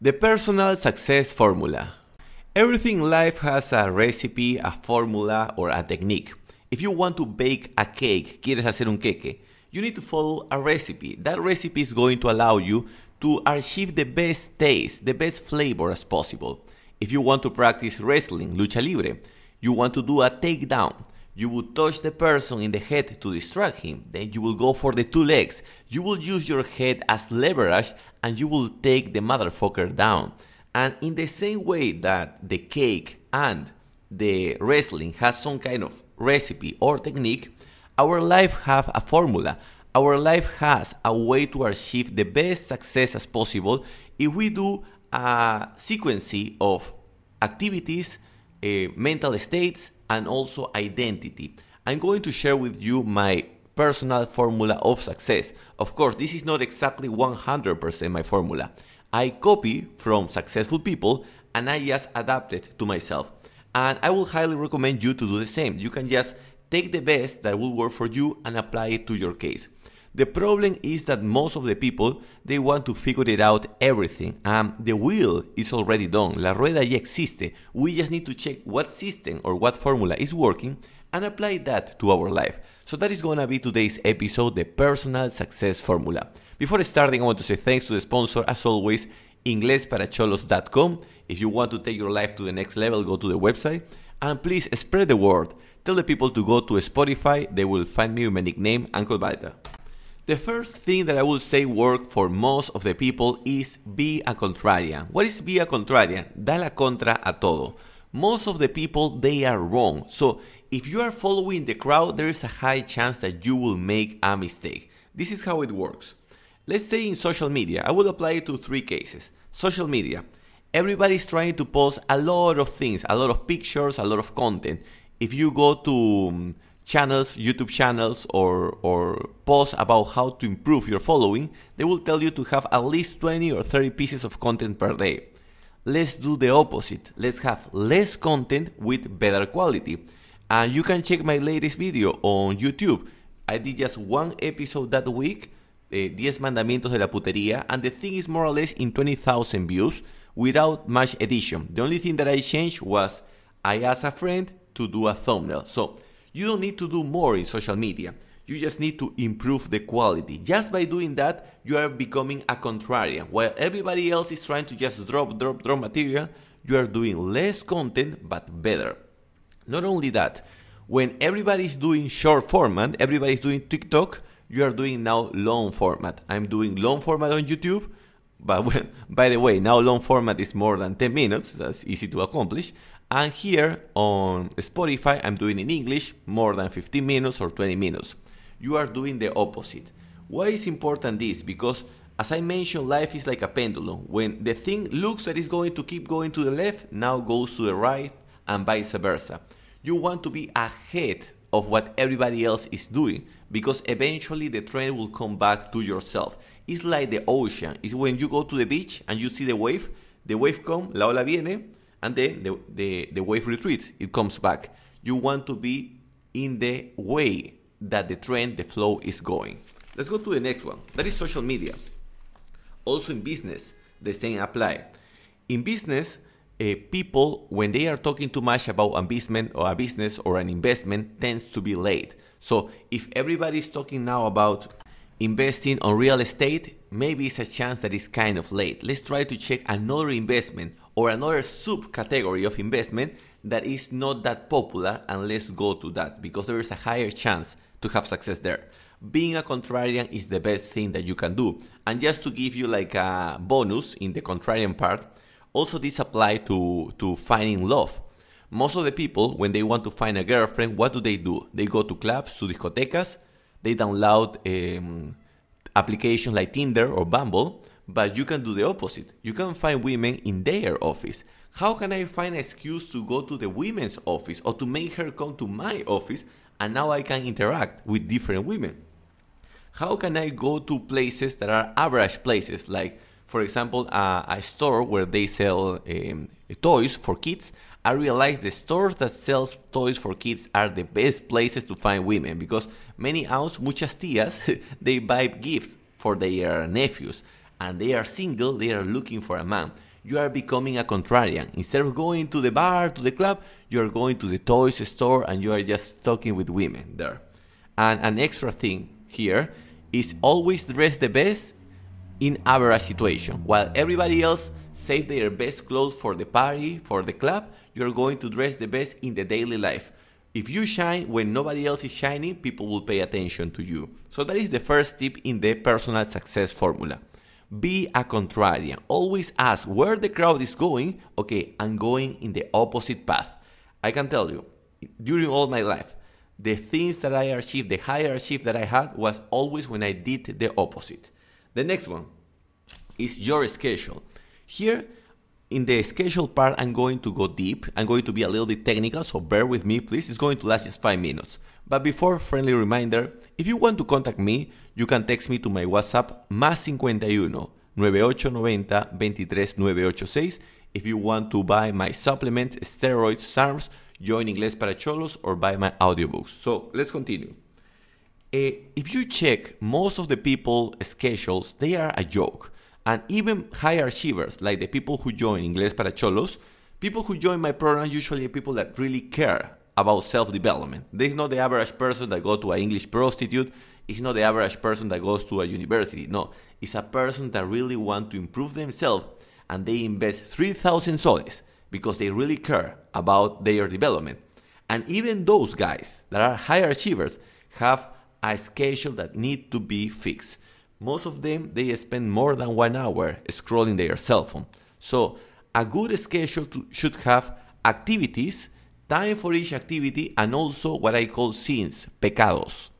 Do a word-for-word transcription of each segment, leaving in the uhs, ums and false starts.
The personal success formula. Everything in life has a recipe, a formula, or a technique. If you want to bake a cake, quieres hacer un queque, you need to follow a recipe. That recipe is going to allow you to achieve the best taste, the best flavor as possible. If you want to practice wrestling, lucha libre, you want to do a takedown. You will touch the person in the head to distract him. Then you will go for the two legs. You will use your head as leverage and you will take the motherfucker down. And in the same way that the cake and the wrestling has some kind of recipe or technique, our life have a formula. Our life has a way to achieve the best success as possible if we do a sequence of activities, uh, mental states, and also identity. I'm going to share with you my personal formula of success. Of course, this is not exactly one hundred percent my formula. I copy from successful people and I just adapt it to myself. And I will highly recommend you to do the same. You can just take the best that will work for you and apply it to your case. The problem is that most of the people, they want to figure it out everything. Um, the wheel is already done. La rueda ya existe. We just need to check what system or what formula is working and apply that to our life. So that is going to be today's episode, the personal success formula. Before starting, I want to say thanks to the sponsor, as always, inglesparacholos dot com. If you want to take your life to the next level, go to the website. And please spread the word. Tell the people to go to Spotify. They will find me with my nickname, Uncle Balta. The first thing that I will say work for most of the people is be a contrarian. What is be a contrarian? Da la contra a todo. Most of the people, they are wrong. So if you are following the crowd, there is a high chance that you will make a mistake. This is how it works. Let's say in social media, I will apply it to three cases. Social media, everybody's trying to post a lot of things, a lot of pictures, a lot of content. If you go to um, channels, YouTube channels, or, or posts about how to improve your following, they will tell you to have at least twenty or thirty pieces of content per day. Let's do the opposite. Let's have less content with better quality. And you can check my latest video on YouTube. I did just one episode that week, uh, ten Mandamientos de la putería, and the thing is more or less in twenty thousand views without much edition. The only thing that I changed was I asked a friend to do a thumbnail. So you don't need to do more in social media. You just need to improve the quality. Just by doing that, you are becoming a contrarian. While everybody else is trying to just drop, drop, drop material, you are doing less content, but better. Not only that, when everybody's doing short format, everybody's doing TikTok, you are doing now long format. I'm doing long format on YouTube, but well, by the way, now long format is more than ten minutes. That's easy to accomplish. And here on Spotify, I'm doing in English more than fifteen minutes or twenty minutes. You are doing the opposite. Why is important this? Because as I mentioned, life is like a pendulum. When the thing looks that it's going to keep going to the left, now goes to the right and vice versa. You want to be ahead of what everybody else is doing because eventually the trend will come back to yourself. It's like the ocean. It's when you go to the beach and you see the wave, the wave comes, la ola viene, and then the, the, the wave retreats, it comes back. You want to be in the way that the trend, the flow is going. Let's go to the next one. That is social media. Also in business, the same apply. In business, uh, people, when they are talking too much about a business or a business or an investment, tends to be late. So if everybody is talking now about investing on real estate, maybe it's a chance that it's kind of late. Let's try to check another investment or another subcategory of investment that is not that popular, and let's go to that because there is a higher chance to have success there. Being a contrarian is the best thing that you can do. And just to give you like a bonus in the contrarian part, also this applies to, to finding love. Most of the people, when they want to find a girlfriend, what do they do? They go to clubs, to discotecas, they download um, applications like Tinder or Bumble. But you can do the opposite. You can find women in their office. How can I find an excuse to go to the women's office or to make her come to my office and now I can interact with different women? How can I go to places that are average places, like, for example, a, a store where they sell um, toys for kids? I realized the stores that sell toys for kids are the best places to find women because many aunts, muchas tías, they buy gifts for their nephews. And they are single, they are looking for a man. you are becoming a contrarian. Instead of going to the bar, to the club, you are going to the toys store and you are just talking with women there. And an extra thing here is always dress the best in average situation. While everybody else save their best clothes for the party, for the club, you're going to dress the best in the daily life. If you shine when nobody else is shining, people will pay attention to you. So that is the first tip in the personal success formula. Be a contrarian. Always ask where the crowd is going. Okay, I'm going in the opposite path. I can tell you, during all my life, the things that I achieved, the higher achievement that I had was always when I did the opposite. The next one is your schedule. Here, in the schedule part, I'm going to go deep. I'm going to be a little bit technical, so bear with me, please. It's going to last just five minutes. But before, friendly reminder, if you want to contact me, you can text me to my WhatsApp, más cincuenta y uno, noventa y ocho noventa, veintitrés nueve ochenta y seis. If you want to buy my supplements, steroids, SARMs, join Inglés para Cholos, or buy my audiobooks. So, let's continue. Uh, if you check most of the people's schedules, they are a joke. And even higher achievers, like the people who join Inglés para Cholos, people who join my program usually are people that really care about self-development. This is not the average person that goes to an English prostitute. It's not the average person that goes to a university. No, it's a person that really wants to improve themselves, and they invest three thousand soles because they really care about their development. And even those guys that are higher achievers have a schedule that needs to be fixed. Most of them, they spend more than one hour scrolling their cell phone. So a good schedule to, should have activities, time for each activity, and also what I call sins, pecados.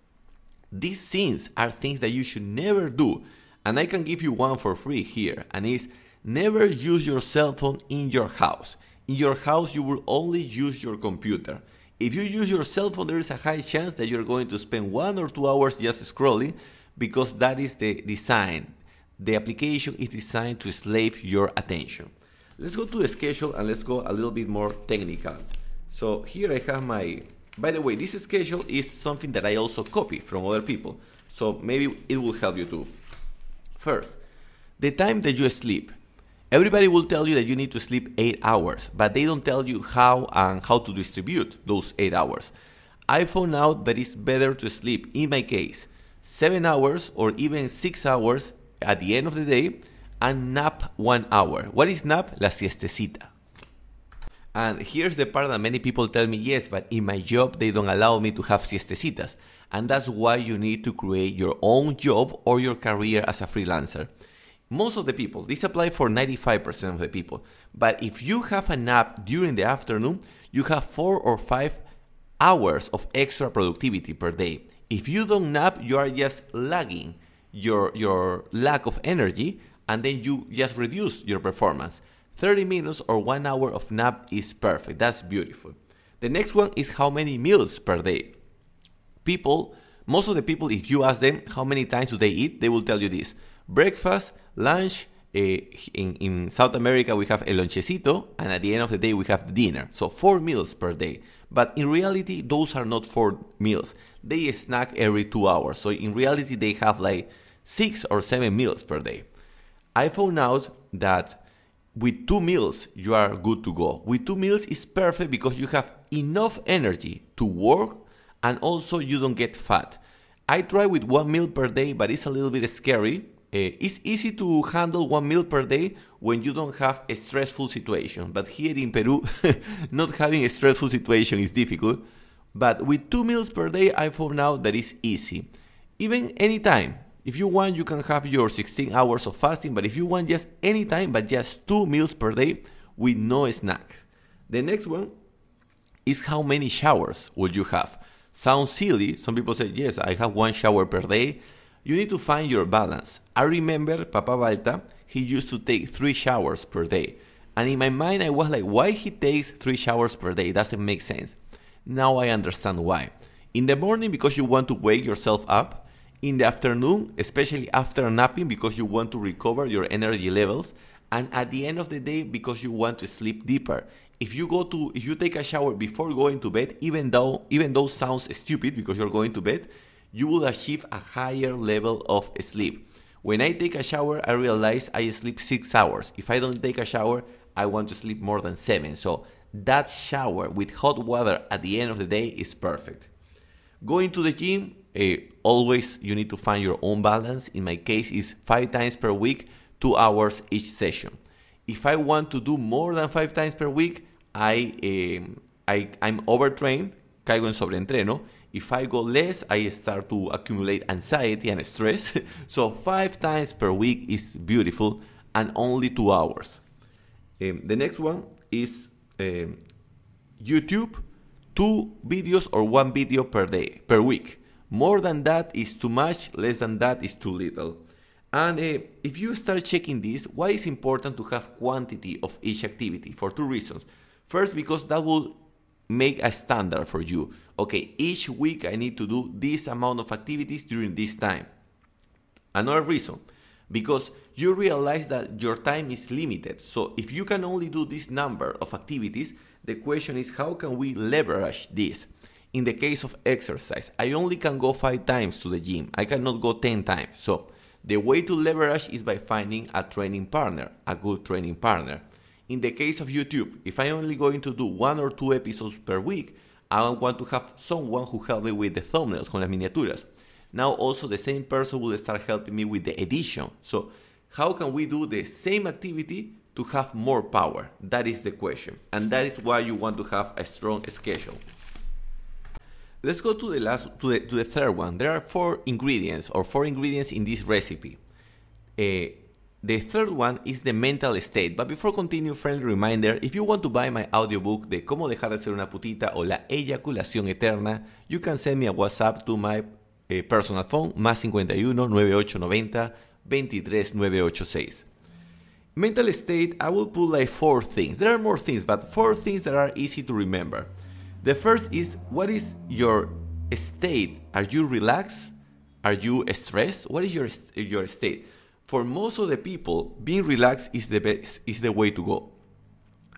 These sins are things that you should never do, and I can give you one for free here, and is never use your cell phone in your house. In your house, you will only use your computer. If you use your cell phone, there is a high chance that you're going to spend one or two hours just scrolling, because that is the design. The application is designed to slave your attention. Let's go to the schedule and let's go a little bit more technical. So here I have my, by the way, this schedule is something that I also copy from other people. So maybe it will help you too. First, the time that you sleep. Everybody will tell you that you need to sleep eight hours, but they don't tell you how and how to distribute those eight hours. I found out that it's better to sleep, in my case, seven hours or even six hours at the end of the day and nap one hour. What is nap? La siestecita. And here's the part that many people tell me, yes, but in my job they don't allow me to have siestecitas. And that's why you need to create your own job or your career as a freelancer. Most of the people, this applies for ninety-five percent of the people, but if you have a nap during the afternoon, you have four or five hours of extra productivity per day. If you don't nap, you are just lagging your your lack of energy, and then you just reduce your performance. thirty minutes or one hour of nap is perfect. That's beautiful. The next one is how many meals per day. People, most of the people, if you ask them how many times do they eat, they will tell you this. Breakfast, lunch, eh, in, in South America we have el lonchecito, and at the end of the day we have dinner. So four meals per day. But in reality, those are not four meals. They snack every two hours. So in reality, they have like six or seven meals per day. I found out that with two meals, you are good to go. With two meals, it's perfect because you have enough energy to work and also you don't get fat. I try with one meal per day, but it's a little bit scary. Uh, it's easy to handle one meal per day when you don't have a stressful situation. But here in Peru, not having a stressful situation is difficult. But with two meals per day, I found out that it's easy. Even any time. If you want, you can have your sixteen hours of fasting. But if you want just any time, but just two meals per day with no snack. The next one is how many showers would you have? Sounds silly. Some people say, yes, I have one shower per day. You need to find your balance. I remember Papa Balta, he used to take three showers per day. And in my mind, I was like, why he takes three showers per day? It doesn't make sense. Now I understand why. In the morning, because you want to wake yourself up. In the afternoon, especially after napping, because you want to recover your energy levels. And at the end of the day, because you want to sleep deeper. If you go to, if you take a shower before going to bed, even though, even though sounds stupid because you're going to bed, you will achieve a higher level of sleep. When I take a shower, I realize I sleep six hours. If I don't take a shower, I want to sleep more than seven. So that shower with hot water at the end of the day is perfect. Going to the gym, eh, always you need to find your own balance. In my case, it's five times per week, two hours each session. If I want to do more than five times per week, I, eh, I, I'm overtrained, caigo en sobreentreno. If I go less, I start to accumulate anxiety and stress. So five times per week is beautiful and only two hours. Um, the next one is um, YouTube, two videos or one video per day, per week. More than that is too much, less than that is too little. And uh, if you start checking this, why it's important to have quantity of each activity? For two reasons. First, because that will make a standard for you. Okay, each week I need to do this amount of activities during this time. Another reason, because you realize that your time is limited. So if you can only do this number of activities, the question is how can we leverage this? In the case of exercise, I only can go five times to the gym. I cannot go ten times. So the way to leverage is by finding a training partner, a good training partner. In the case of YouTube, if I'm only going to do one or two episodes per week, I want to have someone who helps me with the thumbnails, con las miniaturas. Now also the same person will start helping me with the edition. So how can we do the same activity to have more power? That is the question. And that is why you want to have a strong schedule. Let's go to the last, to the, to the third one. There are four ingredients or four ingredients in this recipe. Uh, The third one is the mental state, but before continue, friendly reminder, if you want to buy my audiobook de Cómo dejar de ser una putita o la eyaculación eterna, you can send me a WhatsApp to my eh, personal phone, más five one nine eight nine zero two three nine eight six. Mental state, I will put like four things. There are more things, but four things that are easy to remember. The first is, what is your state? Are you relaxed? Are you stressed? What is your your state? For most of the people, being relaxed is the best, is the way to go.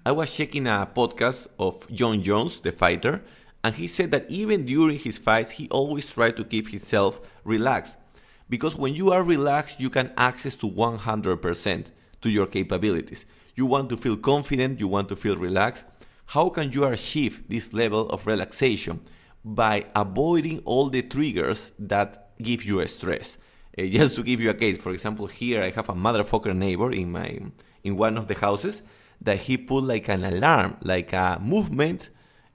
I was checking a podcast of John Jones, the fighter, and he said that even during his fights, he always tried to keep himself relaxed. Because when you are relaxed, you can access to one hundred percent to your capabilities. You want to feel confident, you want to feel relaxed. How can you achieve this level of relaxation? By avoiding all the triggers that give you stress. Uh, just to give you a case, for example, here I have a motherfucker neighbor in my in one of the houses that he put like an alarm, like a movement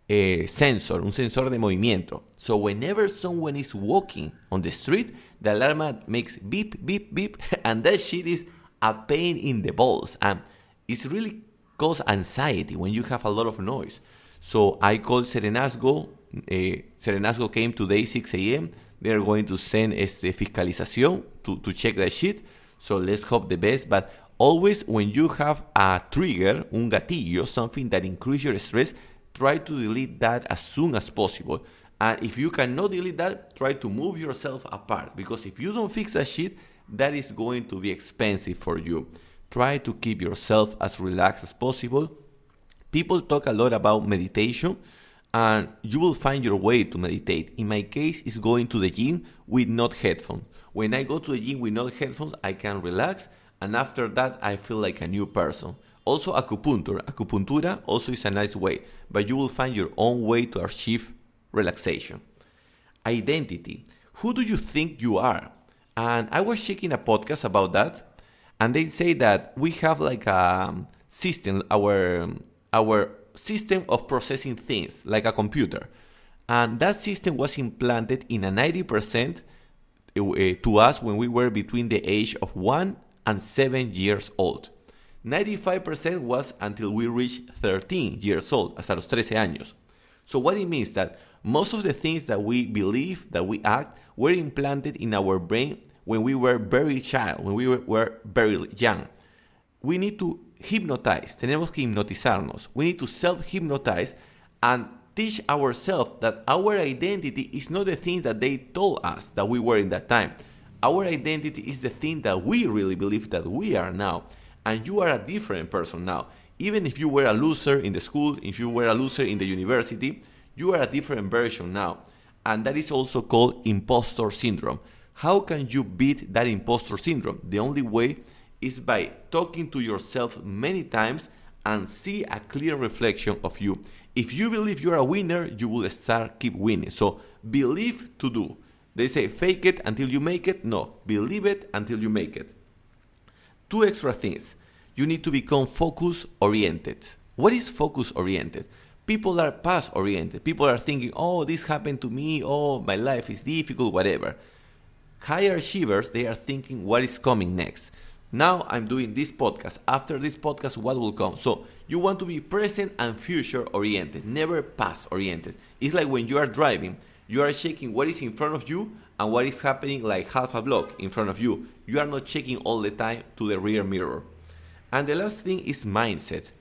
uh, sensor, un sensor de movimiento. So whenever someone is walking on the street, the alarm makes beep, beep, beep, and that shit is a pain in the balls. And it's really cause anxiety when you have a lot of noise. So I called Serenazgo. Uh, Serenazgo came today, six a.m., They are going to send este fiscalización to, to check that shit. So let's hope the best. But always when you have a trigger, un gatillo, something that increases your stress, try to delete that as soon as possible. And if you cannot delete that, try to move yourself apart. Because if you don't fix that shit, that is going to be expensive for you. Try to keep yourself as relaxed as possible. People talk a lot about meditation. And you will find your way to meditate. In my case, it's going to the gym with not headphones. When I go to the gym with not headphones, I can relax. And after that, I feel like a new person. Also, acupuncture. Acupuntura also is a nice way. But you will find your own way to achieve relaxation. Identity. Who do you think you are? And I was checking a podcast about that. And they say that we have like a system, our our. system of processing things like a computer, and that system was implanted in a ninety percent to us when we were between the age of one and seven years old. ninety-five percent was until we reached thirteen years old, hasta los trece años. So what it means that most of the things that we believe, that we act, were implanted in our brain when we were very child, when we were very young. We need to hypnotize, tenemos que hipnotizarnos. We need to self-hypnotize and teach ourselves that our identity is not the thing that they told us that we were in that time. Our identity is the thing that we really believe that we are now. And you are a different person now. Even if you were a loser in the school, if you were a loser in the university, you are a different version now. And that is also called imposter syndrome. How can you beat that imposter syndrome? The only way is by talking to yourself many times and see a clear reflection of you. If you believe you're a winner, you will start keep winning. So believe to do. They say fake it until you make it. No, believe it until you make it. Two extra things. You need to become focus-oriented. What is focus-oriented? People are past-oriented. People are thinking, oh, this happened to me. Oh, my life is difficult, whatever. Higher achievers, they are thinking what is coming next. Now I'm doing this podcast. After this podcast, what will come? So you want to be present and future-oriented, never past-oriented. It's like when you are driving, you are checking what is in front of you and what is happening like half a block in front of you. You are not checking all the time to the rear mirror. And the last thing is mindset.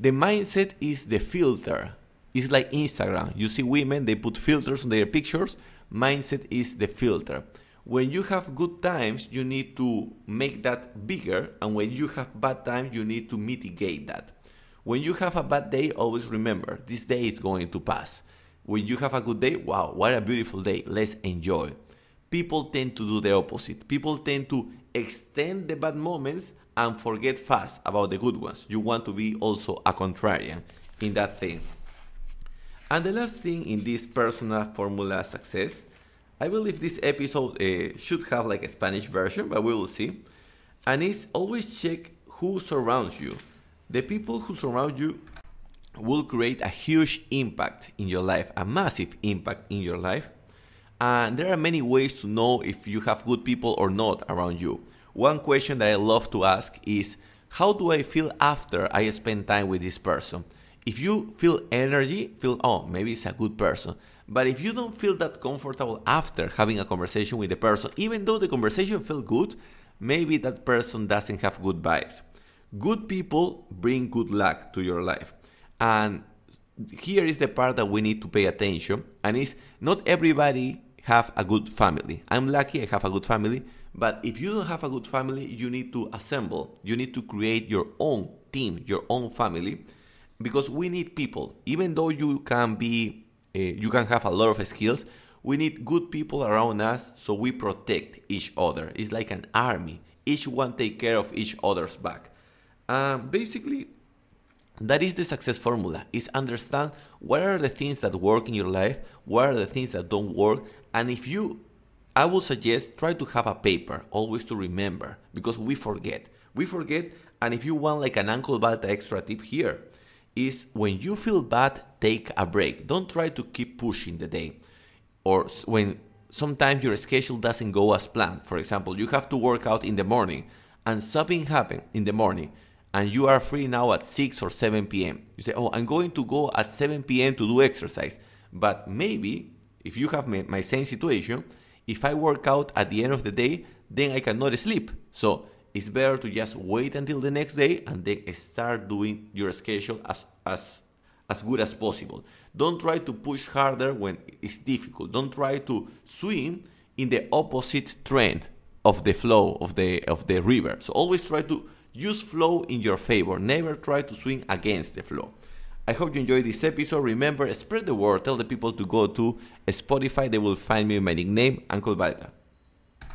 The mindset is the filter. It's like Instagram. You see women, they put filters on their pictures. Mindset is the filter. When you have good times, you need to make that bigger, and when you have bad times, you need to mitigate that. When you have a bad day, always remember, this day is going to pass. When you have a good day, wow, what a beautiful day, let's enjoy. People tend to do the opposite. People tend to extend the bad moments and forget fast about the good ones. You want to be also a contrarian in that thing. And the last thing in this personal formula success, I believe this episode uh, should have like a Spanish version, but we will see. And it's always check who surrounds you. The people who surround you will create a huge impact in your life, a massive impact in your life. And there are many ways to know if you have good people or not around you. One question that I love to ask is, how do I feel after I spend time with this person? If you feel energy, feel, oh, maybe it's a good person. But if you don't feel that comfortable after having a conversation with the person, even though the conversation felt good, maybe that person doesn't have good vibes. Good people bring good luck to your life. And here is the part that we need to pay attention. And it's not everybody have a good family. I'm lucky I have a good family. But if you don't have a good family, you need to assemble. You need to create your own team, your own family. Because we need people. Even though you can be, uh, you can have a lot of skills, we need good people around us so we protect each other. It's like an army. Each one take care of each other's back. Uh, basically, that is the success formula. Is understand what are the things that work in your life, what are the things that don't work. And if you, I would suggest try to have a paper, always to remember, because we forget. We forget, and if you want like an Uncle Balta extra tip here, is when you feel bad, take a break. Don't try to keep pushing the day. Or when sometimes your schedule doesn't go as planned. For example, you have to work out in the morning and something happened in the morning and you are free now at six or seven p.m. You say, oh, I'm going to go at seven p.m. to do exercise. But maybe if you have my same situation, if I work out at the end of the day, then I cannot sleep. So it's better to just wait until the next day and then start doing your schedule as, as, as good as possible. Don't try to push harder when it's difficult. Don't try to swim in the opposite trend of the flow of the, of the river. So always try to use flow in your favor. Never try to swim against the flow. I hope you enjoyed this episode. Remember, spread the word. Tell the people to go to Spotify. They will find me with my nickname, Uncle Balta.